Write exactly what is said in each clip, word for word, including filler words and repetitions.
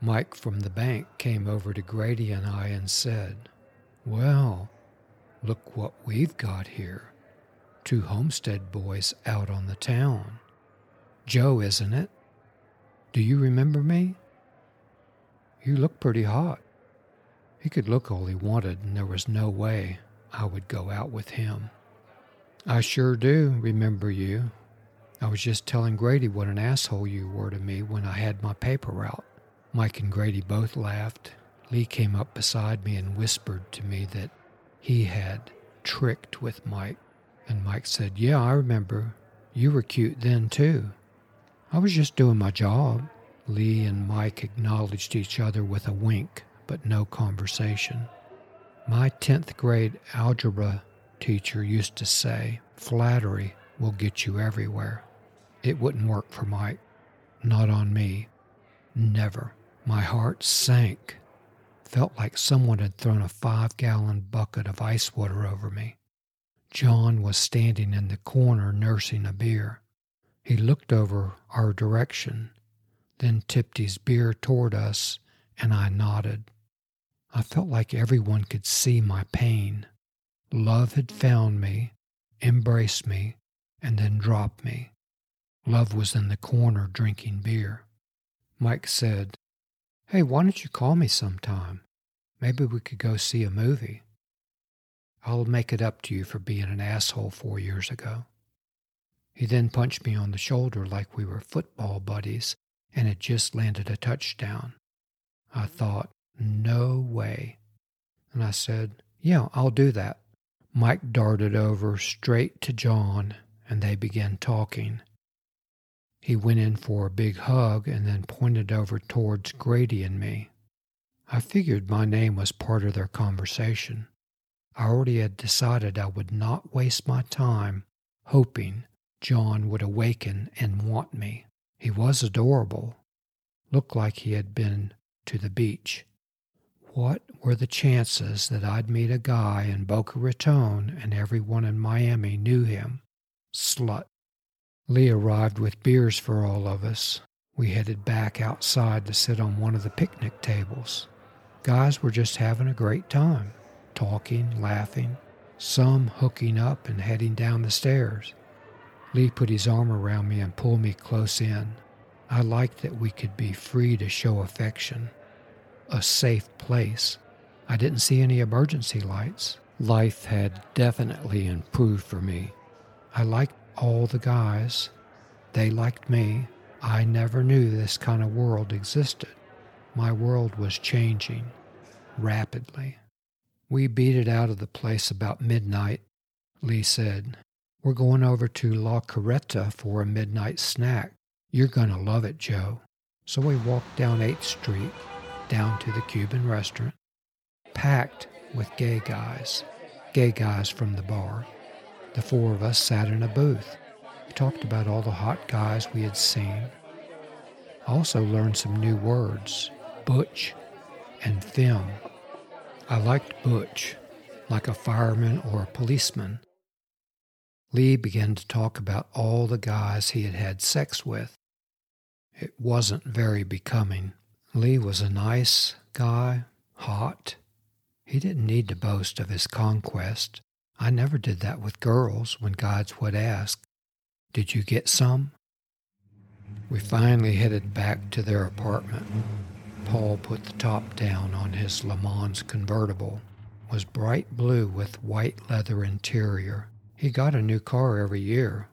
Mike from the bank came over to Grady and I and said, "Well, look what we've got here. Two homestead boys out on the town. Joe, isn't it? Do you remember me? You look pretty hot." He could look all he wanted, and there was no way I would go out with him. "I sure do remember you. I was just telling Grady what an asshole you were to me when I had my paper out." Mike and Grady both laughed. Lee came up beside me and whispered to me that he had tricked with Mike. And Mike said, "Yeah, I remember. You were cute then, too." "I was just doing my job." Lee and Mike acknowledged each other with a wink, but no conversation. My tenth grade algebra teacher used to say, "Flattery will get you everywhere." It wouldn't work for Mike. Not on me. Never. My heart sank. Felt like someone had thrown a five-gallon bucket of ice water over me. John was standing in the corner nursing a beer. He looked over our direction, then tipped his beer toward us, and I nodded. I felt like everyone could see my pain. Love had found me, embraced me, and then dropped me. Love was in the corner drinking beer. Mike said, "Hey, why don't you call me sometime? Maybe we could go see a movie. I'll make it up to you for being an asshole four years ago." He then punched me on the shoulder like we were football buddies and had just landed a touchdown. I thought, "No way." And I said, "Yeah, I'll do that." Mike darted over straight to John, and they began talking. He went in for a big hug and then pointed over towards Grady and me. I figured my name was part of their conversation. I already had decided I would not waste my time hoping John would awaken and want me. He was adorable. Looked like he had been to the beach. What were the chances that I'd meet a guy in Boca Raton and everyone in Miami knew him? Slut. Lee arrived with beers for all of us. We headed back outside to sit on one of the picnic tables. Guys were just having a great time. Talking, laughing, some hooking up and heading down the stairs. Lee put his arm around me and pulled me close in. I liked that we could be free to show affection. A safe place. I didn't see any emergency lights. Life had definitely improved for me. I liked all the guys. They liked me. I never knew this kind of world existed. My world was changing rapidly. We beat it out of the place about midnight. Lee said, "We're going over to La Coretta for a midnight snack. You're going to love it, Joe." So we walked down eighth street, down to the Cuban restaurant, packed with gay guys, gay guys from the bar. The four of us sat in a booth. We talked about all the hot guys we had seen. I also learned some new words, butch and femme. I liked butch, like a fireman or a policeman. Lee began to talk about all the guys he had had sex with. It wasn't very becoming. Lee was a nice guy, hot. He didn't need to boast of his conquest. I never did that with girls when guys would ask, "Did you get some?" We finally headed back to their apartment. Paul put the top down on his Le Mans convertible. It was bright blue with white leather interior. He got a new car every year.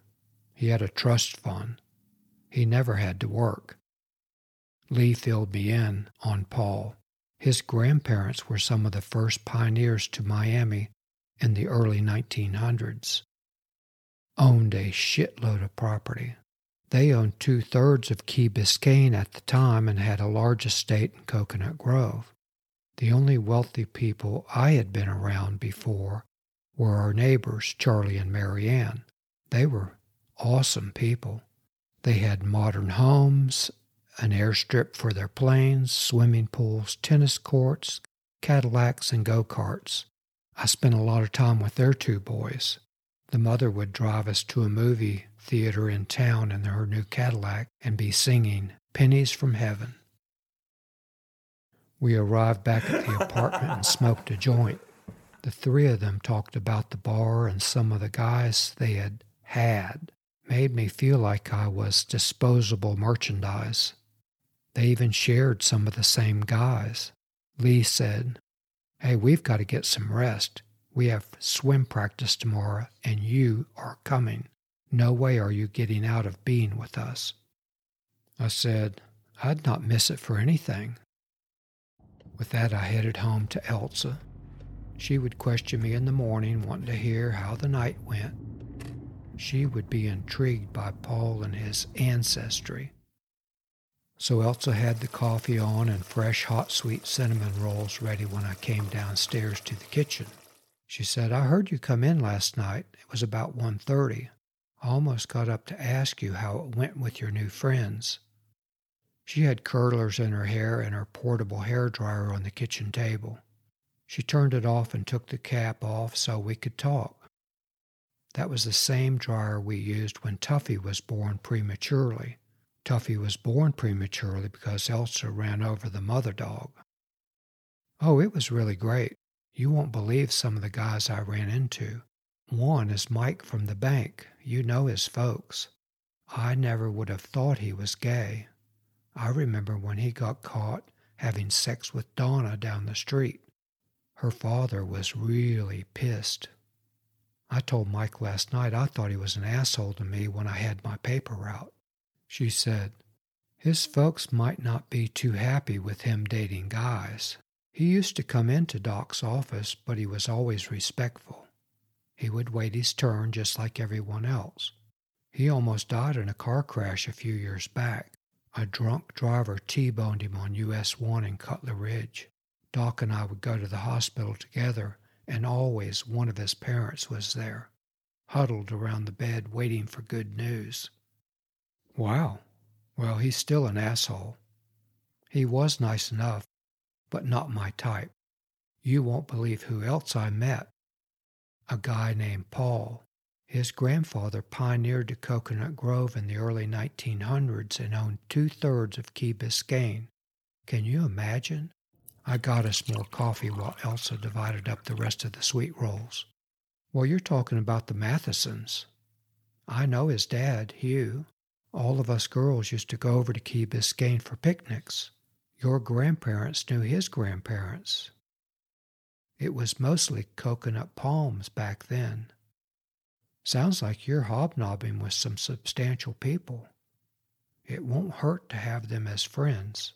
He had a trust fund. He never had to work. Lee filled me in on Paul. His grandparents were some of the first pioneers to Miami in the early nineteen hundreds. Owned a shitload of property. They owned two-thirds of Key Biscayne at the time and had a large estate in Coconut Grove. The only wealthy people I had been around before were our neighbors, Charlie and Marianne. They were awesome people. They had modern homes, an airstrip for their planes, swimming pools, tennis courts, Cadillacs, and go-karts. I spent a lot of time with their two boys. The mother would drive us to a movie theater in town in her new Cadillac and be singing Pennies from Heaven. We arrived back at the apartment and smoked a joint. The three of them talked about the bar and some of the guys they had had. Made me feel like I was disposable merchandise. They even shared some of the same guys. Lee said, "Hey, we've got to get some rest. We have swim practice tomorrow, and you are coming. No way are you getting out of being with us." I said, "I'd not miss it for anything." With that, I headed home to Elsa. She would question me in the morning, wanting to hear how the night went. She would be intrigued by Paul and his ancestry. So Elsa had the coffee on and fresh, hot, sweet cinnamon rolls ready when I came downstairs to the kitchen. She said, "I heard you come in last night. It was about one thirty. I almost got up to ask you how it went with your new friends." She had curlers in her hair and her portable hairdryer on the kitchen table. She turned it off and took the cap off so we could talk. That was the same dryer we used when Tuffy was born prematurely. Tuffy was born prematurely because Elsa ran over the mother dog. "Oh, it was really great. You won't believe some of the guys I ran into. One is Mike from the bank. You know his folks. I never would have thought he was gay. I remember when he got caught having sex with Donna down the street. Her father was really pissed. I told Mike last night I thought he was an asshole to me when I had my paper route." She said, "His folks might not be too happy with him dating guys. He used to come into Doc's office, but he was always respectful. He would wait his turn just like everyone else. He almost died in a car crash a few years back. A drunk driver T-boned him on U S one in Cutler Ridge. Doc and I would go to the hospital together, and always one of his parents was there, huddled around the bed waiting for good news." "Wow. Well, he's still an asshole. He was nice enough, but not my type. You won't believe who else I met. A guy named Paul. His grandfather pioneered the Coconut Grove in the early nineteen hundreds and owned two-thirds of Key Biscayne. Can you imagine?" I got us more coffee while Elsa divided up the rest of the sweet rolls. "Well, you're talking about the Mathesons. I know his dad, Hugh. All of us girls used to go over to Key Biscayne for picnics. Your grandparents knew his grandparents. It was mostly coconut palms back then. Sounds like you're hobnobbing with some substantial people. It won't hurt to have them as friends."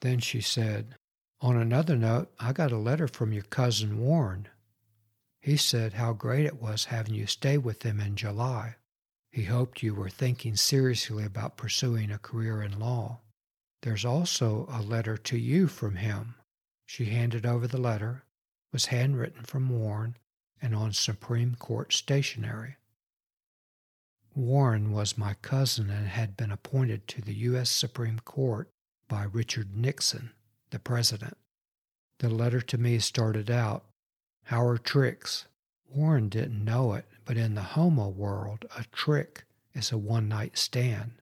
Then she said, "On another note, I got a letter from your cousin Warren. He said how great it was having you stay with him in July. He hoped you were thinking seriously about pursuing a career in law. There's also a letter to you from him." She handed over the letter. It was handwritten from Warren and on Supreme Court stationery. Warren was my cousin and had been appointed to the U S Supreme Court by Richard Nixon, the president. The letter to me started out, "How are tricks?" Warren didn't know it, but in the homo world, a trick is a one-night stand.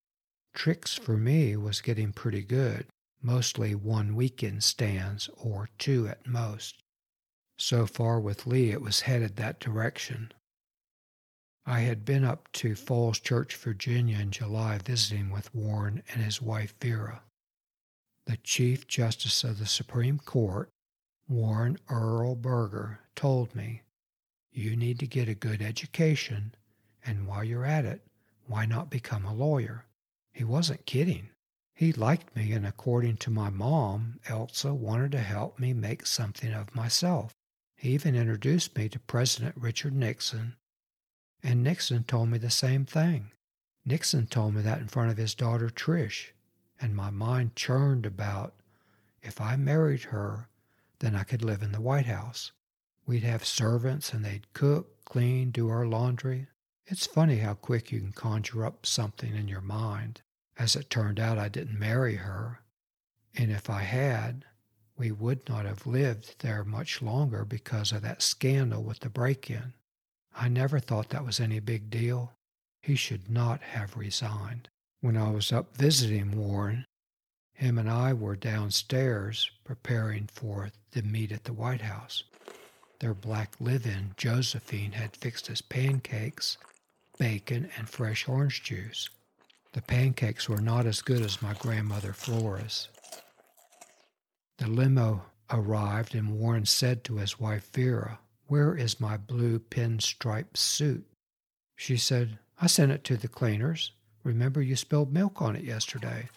Tricks for me was getting pretty good, mostly one-weekend stands or two at most. So far with Lee, it was headed that direction. I had been up to Falls Church, Virginia in July visiting with Warren and his wife Vera. The Chief Justice of the Supreme Court, Warren Earl Burger, told me, "You need to get a good education, and while you're at it, why not become a lawyer?" He wasn't kidding. He liked me, and according to my mom, Elsa wanted to help me make something of myself. He even introduced me to President Richard Nixon, and Nixon told me the same thing. Nixon told me that in front of his daughter Trish, and my mind churned about, if I married her, then I could live in the White House. We'd have servants, and they'd cook, clean, do our laundry. It's funny how quick you can conjure up something in your mind. As it turned out, I didn't marry her, and if I had, we would not have lived there much longer because of that scandal with the break-in. I never thought that was any big deal. He should not have resigned. When I was up visiting Warren, him and I were downstairs preparing for the meet at the White House. Their black live-in, Josephine, had fixed us pancakes, bacon, and fresh orange juice. The pancakes were not as good as my grandmother Flora's. The limo arrived, and Warren said to his wife Vera, "Where is my blue pinstripe suit?" She said, "I sent it to the cleaners. Remember, you spilled milk on it yesterday."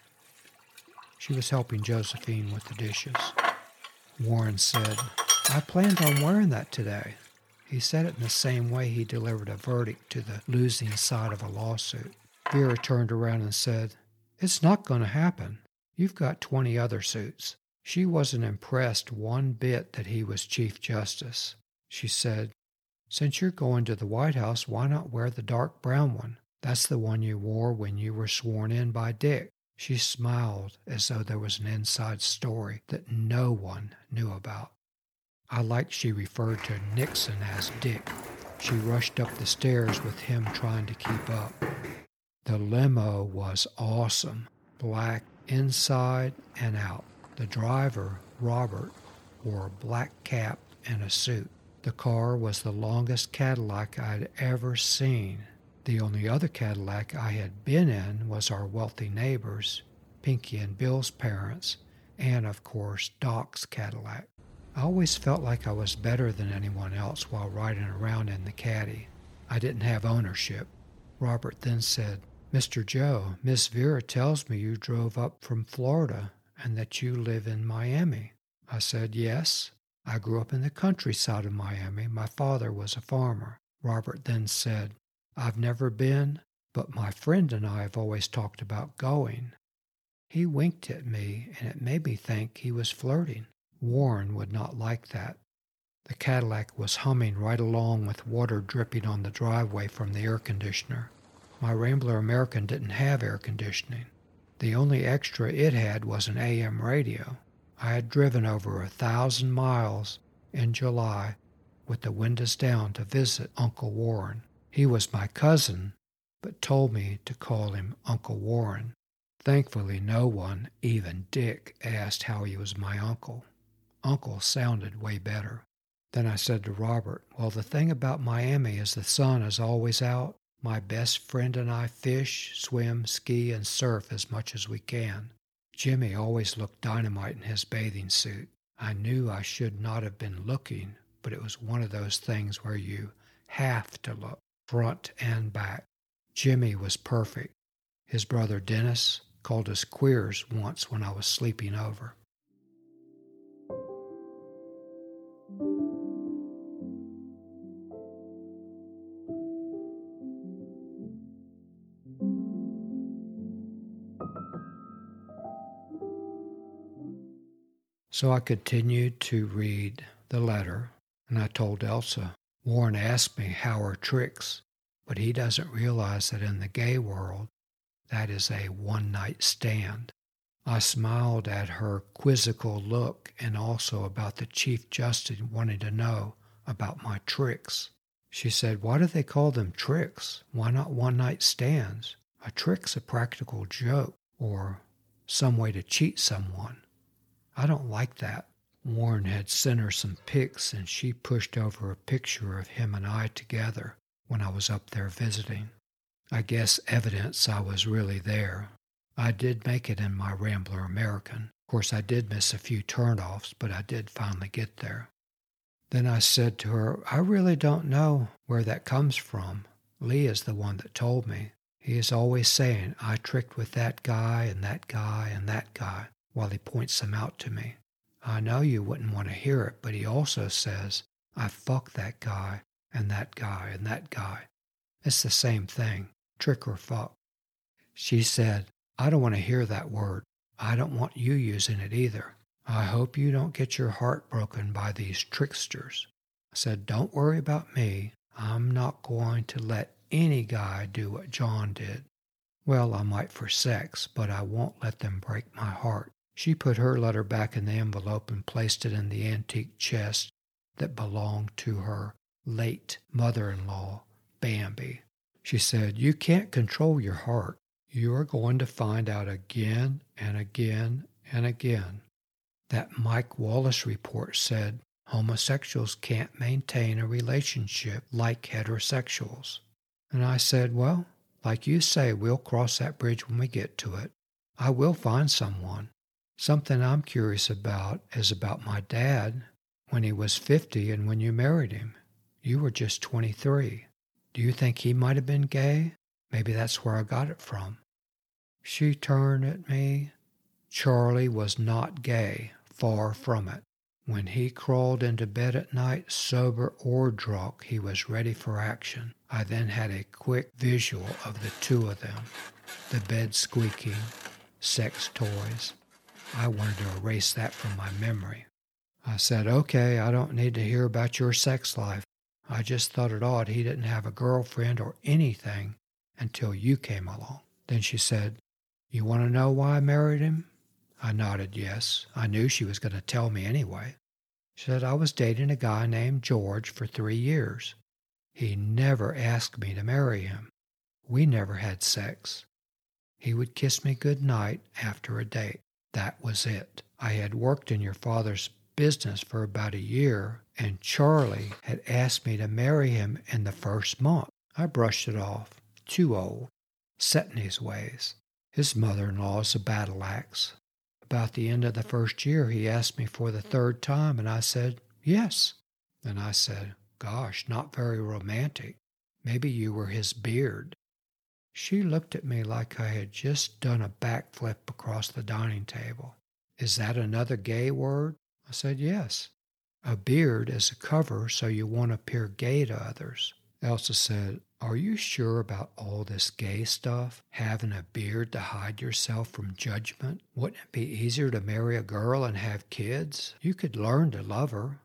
She was helping Josephine with the dishes. Warren said, "I planned on wearing that today." He said it in the same way he delivered a verdict to the losing side of a lawsuit. Vera turned around and said, "It's not going to happen. You've got twenty other suits." She wasn't impressed one bit that he was Chief Justice. She said, "Since you're going to the White House, why not wear the dark brown one? That's the one you wore when you were sworn in by Dick." She smiled as though there was an inside story that no one knew about. I liked she referred to Nixon as Dick. She rushed up the stairs with him trying to keep up. The limo was awesome, black inside and out. The driver, Robert, wore a black cap and a suit. The car was the longest Cadillac I had ever seen. The only other Cadillac I had been in was our wealthy neighbors, Pinky and Bill's parents, and, of course, Doc's Cadillac. I always felt like I was better than anyone else while riding around in the caddy. I didn't have ownership. Robert then said, "Mister Joe, Miss Vera tells me you drove up from Florida and that you live in Miami." I said, "Yes. I grew up in the countryside of Miami. My father was a farmer." Robert then said, "I've never been, but my friend and I have always talked about going." He winked at me, and it made me think he was flirting. Warren would not like that. The Cadillac was humming right along with water dripping on the driveway from the air conditioner. My Rambler American didn't have air conditioning. The only extra it had was an A M radio. I had driven over a thousand miles in July with the windows down to visit Uncle Warren. He was my cousin, but told me to call him Uncle Warren. Thankfully, no one, even Dick, asked how he was my uncle. Uncle sounded way better. Then I said to Robert, "Well, the thing about Miami is the sun is always out. My best friend and I fish, swim, ski, and surf as much as we can. Jimmy always looked dynamite in his bathing suit. I knew I should not have been looking, but it was one of those things where you have to look, front and back. Jimmy was perfect. His brother Dennis called us queers once when I was sleeping over." So I continued to read the letter, and I told Elsa, "Warren asked me how are tricks, but he doesn't realize that in the gay world, that is a one-night stand." I smiled at her quizzical look and also about the Chief Justice wanting to know about my tricks. She said, "Why do they call them tricks? Why not one-night stands? A trick's a practical joke or some way to cheat someone. I don't like that." Warren had sent her some pics, and she pushed over a picture of him and I together when I was up there visiting. I guess evidence I was really there. I did make it in my Rambler American. Of course, I did miss a few turnoffs, but I did finally get there. Then I said to her, "I really don't know where that comes from. Lee is the one that told me. He is always saying, 'I tricked with that guy and that guy and that guy,' while he points them out to me. I know you wouldn't want to hear it, but he also says, 'I fucked that guy, and that guy, and that guy.' It's the same thing, trick or fuck." She said, "I don't want to hear that word. I don't want you using it either. I hope you don't get your heart broken by these tricksters." I said, "Don't worry about me. I'm not going to let any guy do what John did. Well, I might for sex, but I won't let them break my heart. She put her letter back in the envelope and placed it in the antique chest that belonged to her late mother-in-law, Bambi. She said, "You can't control your heart. You are going to find out again and again and again." That Mike Wallace report said homosexuals can't maintain a relationship like heterosexuals. And I said, well, like you say, we'll cross that bridge when we get to it. I will find someone. Something I'm curious about is about my dad when he was fifty and when you married him. You were just twenty-three. Do you think he might have been gay? Maybe that's where I got it from. She turned at me. Charlie was not gay, far from it. When he crawled into bed at night, sober or drunk, he was ready for action. I then had a quick visual of the two of them, the bed squeaking, sex toys. I wanted to erase that from my memory. I said, okay, I don't need to hear about your sex life. I just thought it odd he didn't have a girlfriend or anything until you came along. Then she said, you want to know why I married him? I nodded yes. I knew she was going to tell me anyway. She said, I was dating a guy named George for three years. He never asked me to marry him. We never had sex. He would kiss me goodnight after a date. That was it. I had worked in your father's business for about a year, and Charlie had asked me to marry him in the first month. I brushed it off. Too old. Set in his ways. His mother-in-law is a battle axe. About the end of the first year, he asked me for the third time, and I said, yes. And I said, gosh, not very romantic. Maybe you were his beard. She looked at me like I had just done a backflip across the dining table. Is that another gay word? I said, yes. A beard is a cover, so you won't appear gay to others. Elsa said, are you sure about all this gay stuff? Having a beard to hide yourself from judgment? Wouldn't it be easier to marry a girl and have kids? You could learn to love her.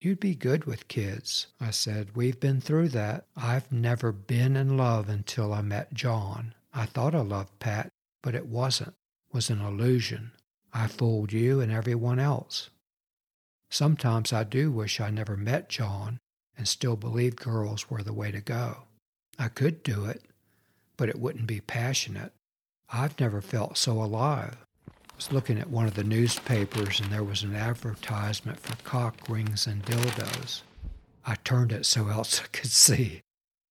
You'd be good with kids. I said, we've been through that. I've never been in love until I met John. I thought I loved Pat, but it wasn't. It was an illusion. I fooled you and everyone else. Sometimes I do wish I never met John and still believed girls were the way to go. I could do it, but it wouldn't be passionate. I've never felt so alive. I was looking at one of the newspapers, and there was an advertisement for cock rings and dildos. I turned it so Elsa could see.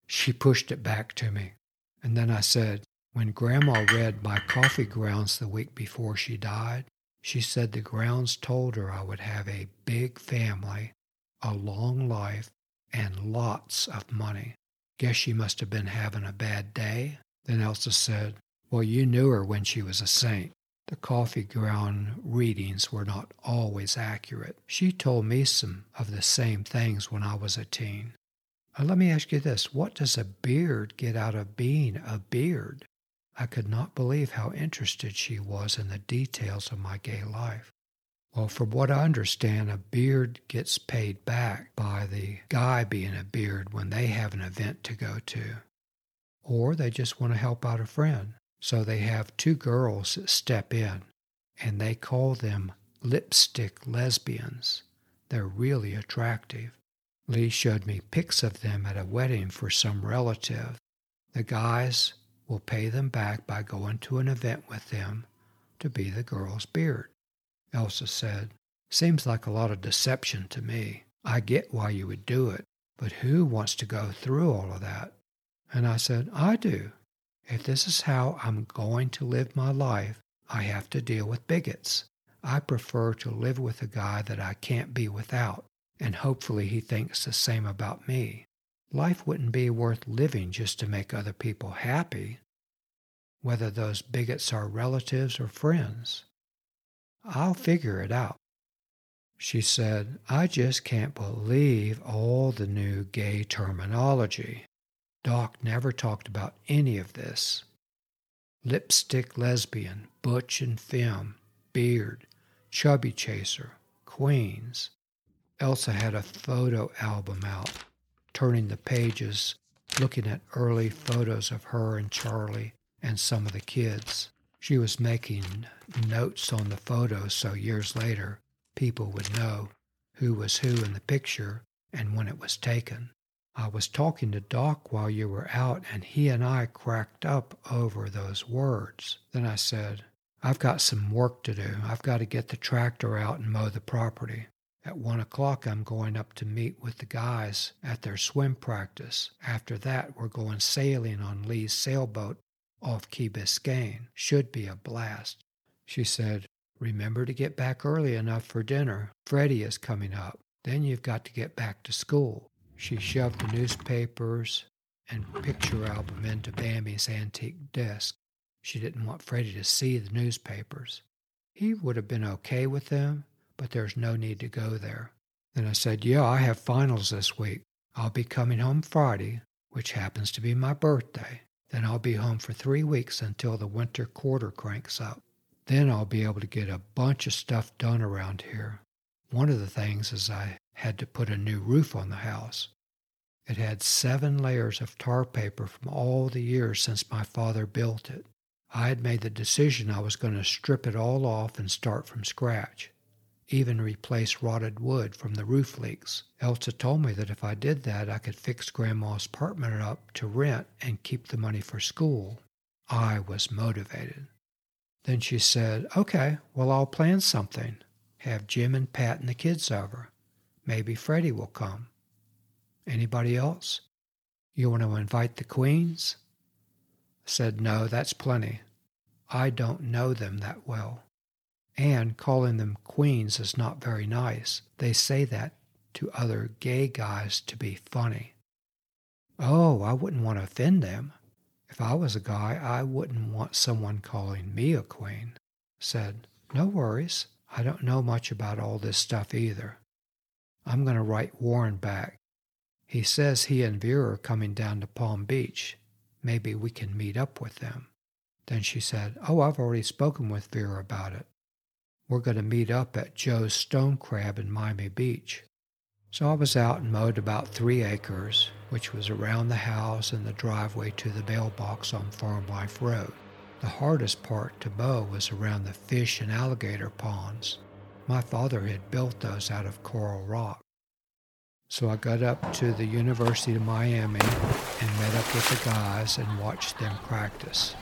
She pushed it back to me. And then I said, when Grandma read my coffee grounds the week before she died, she said the grounds told her I would have a big family, a long life, and lots of money. Guess she must have been having a bad day. Then Elsa said, well, you knew her when she was a saint. The coffee ground readings were not always accurate. She told me some of the same things when I was a teen. Uh, let me ask you this. What does a beard get out of being a beard? I could not believe how interested she was in the details of my gay life. Well, from what I understand, a beard gets paid back by the guy being a beard when they have an event to go to. Or they just want to help out a friend. So they have two girls that step in, and they call them lipstick lesbians. They're really attractive. Lee showed me pics of them at a wedding for some relative. The guys will pay them back by going to an event with them to be the girl's beard. Elsa said, seems like a lot of deception to me. I get why you would do it, but who wants to go through all of that? And I said, I do. If this is how I'm going to live my life, I have to deal with bigots. I prefer to live with a guy that I can't be without, and hopefully he thinks the same about me. Life wouldn't be worth living just to make other people happy, whether those bigots are relatives or friends. I'll figure it out. She said, I just can't believe all the new gay terminology. Doc never talked about any of this. Lipstick lesbian, butch and femme, beard, chubby chaser, queens. Elsa had a photo album out, turning the pages, looking at early photos of her and Charlie and some of the kids. She was making notes on the photos so years later people would know who was who in the picture and when it was taken. I was talking to Doc while you were out, and he and I cracked up over those words. Then I said, I've got some work to do. I've got to get the tractor out and mow the property. At one o'clock, I'm going up to meet with the guys at their swim practice. After that, we're going sailing on Lee's sailboat off Key Biscayne. Should be a blast. She said, remember to get back early enough for dinner. Freddie is coming up. Then you've got to get back to school. She shoved the newspapers and picture album into Bambi's antique desk. She didn't want Freddie to see the newspapers. He would have been okay with them, but there's no need to go there. Then I said, yeah, I have finals this week. I'll be coming home Friday, which happens to be my birthday. Then I'll be home for three weeks until the winter quarter cranks up. Then I'll be able to get a bunch of stuff done around here. One of the things is I had to put a new roof on the house. It had seven layers of tar paper from all the years since my father built it. I had made the decision I was going to strip it all off and start from scratch, even replace rotted wood from the roof leaks. Elsa told me that if I did that, I could fix Grandma's apartment up to rent and keep the money for school. I was motivated. Then she said, okay, well, I'll plan something. Have Jim and Pat and the kids over. Maybe Freddie will come. Anybody else? You want to invite the Queens? I said, no, that's plenty. I don't know them that well. And calling them Queens is not very nice. They say that to other gay guys to be funny. Oh, I wouldn't want to offend them. If I was a guy, I wouldn't want someone calling me a queen. I said, no worries. I don't know much about all this stuff either. I'm going to write Warren back. He says he and Vera are coming down to Palm Beach. Maybe we can meet up with them. Then she said, oh, I've already spoken with Vera about it. We're going to meet up at Joe's Stone Crab in Miami Beach. So I was out and mowed about three acres, which was around the house and the driveway to the mailbox on Farm Life Road. The hardest part to mow was around the fish and alligator ponds. My father had built those out of coral rock. So I got up to the University of Miami and met up with the guys and watched them practice.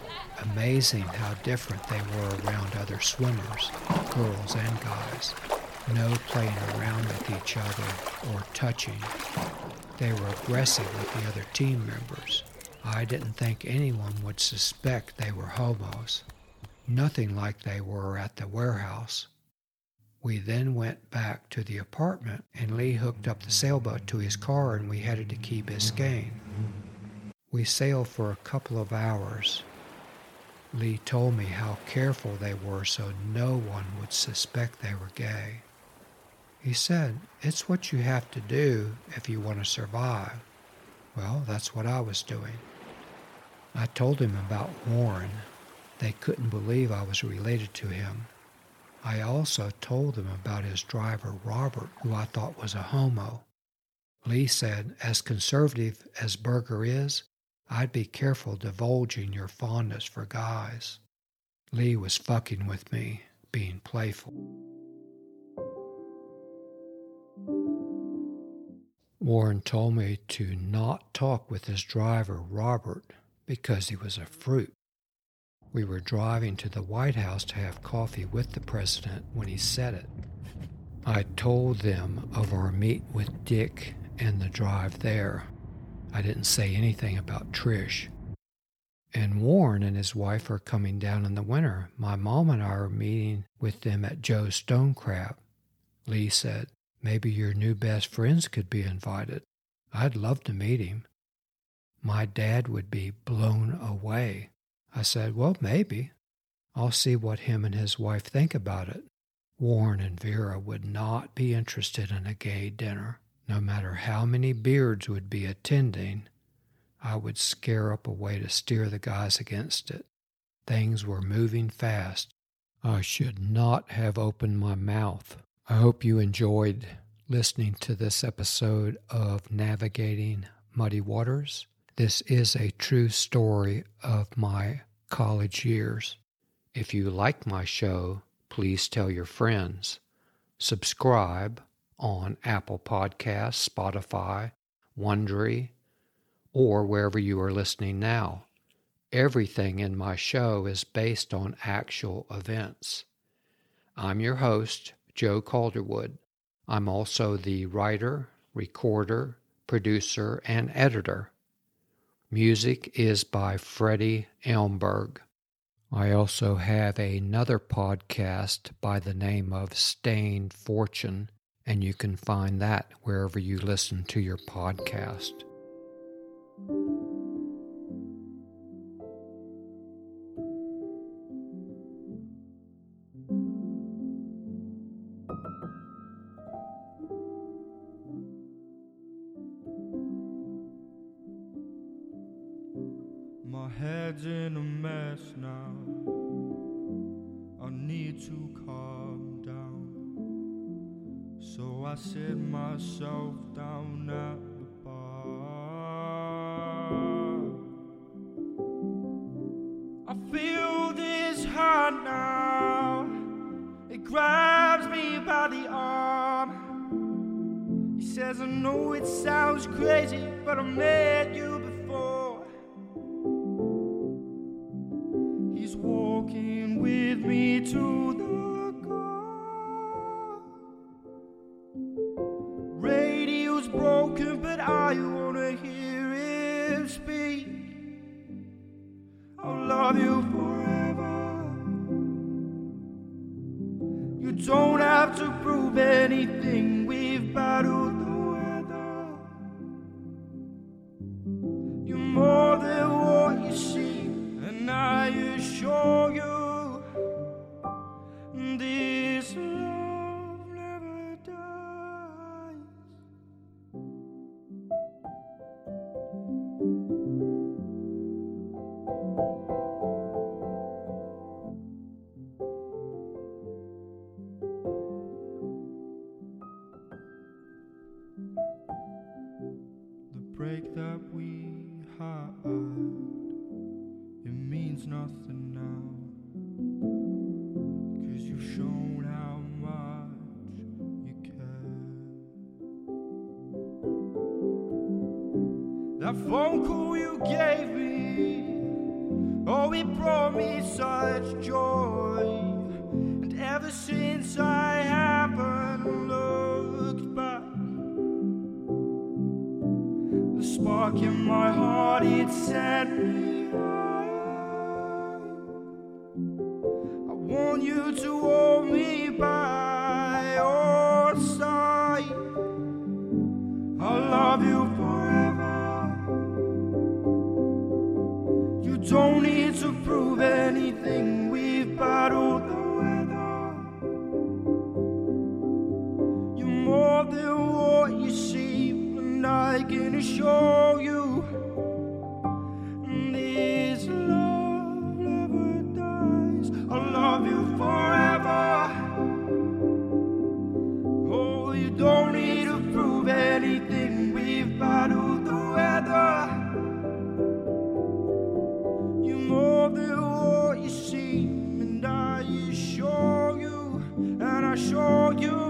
Amazing how different they were around other swimmers, girls and guys. No playing around with each other or touching. They were aggressive with the other team members. I didn't think anyone would suspect they were homos. Nothing like they were at the warehouse. We then went back to the apartment, and Lee hooked up the sailboat to his car, and we headed to Key Biscayne. We sailed for a couple of hours. Lee told me how careful they were so no one would suspect they were gay. He said, it's what you have to do if you want to survive. Well, that's what I was doing. I told him about Warren. They couldn't believe I was related to him. I also told them about his driver, Robert, who I thought was a homo. Lee said, as conservative as Burger is, I'd be careful divulging your fondness for guys. Lee was fucking with me, being playful. Warren told me to not talk with his driver, Robert, because he was a fruit. We were driving to the White House to have coffee with the president when he said it. I told them of our meet with Dick and the drive there. I didn't say anything about Trish. And Warren and his wife are coming down in the winter. My mom and I are meeting with them at Joe's Stone Crab. Lee said, maybe your new best friends could be invited. I'd love to meet him. My dad would be blown away. I said, well, maybe. I'll see what him and his wife think about it. Warren and Vera would not be interested in a gay dinner. No matter how many beards would be attending, I would scare up a way to steer the guys against it. Things were moving fast. I should not have opened my mouth. I hope you enjoyed listening to this episode of Navigating Muddy Waters. This is a true story of my college years. If you like my show, please tell your friends. Subscribe on Apple Podcasts, Spotify, Wondery, or wherever you are listening now. Everything in my show is based on actual events. I'm your host, Joe Calderwood. I'm also the writer, recorder, producer, and editor. Music is by Freddie Elmberg. I also have another podcast by the name of Stained Fortune, and you can find that wherever you listen to your podcast. My head's in a mess now. I need to calm down. So I sit myself down at the bar. I feel this heart now. It grabs me by the arm. He says, I know it sounds crazy, but I met you before. Walking with me to the car. Radio's broken, but I wanna hear him speak. I'll love you forever. You don't have to prove anything. We've battled the weather. You're more than what you see. And I assure you, this love never dies. The break that we had, means nothing now, 'cause you've shown how much you care. That phone call you gave me, oh, it brought me such joy. And ever since I haven't looked back, the spark in my heart, it set me up. You to hold me by your side. I'll love you forever. You don't need to prove anything. We've battled the weather. You're more than what you see, and I can assure you. Show you, and I show you.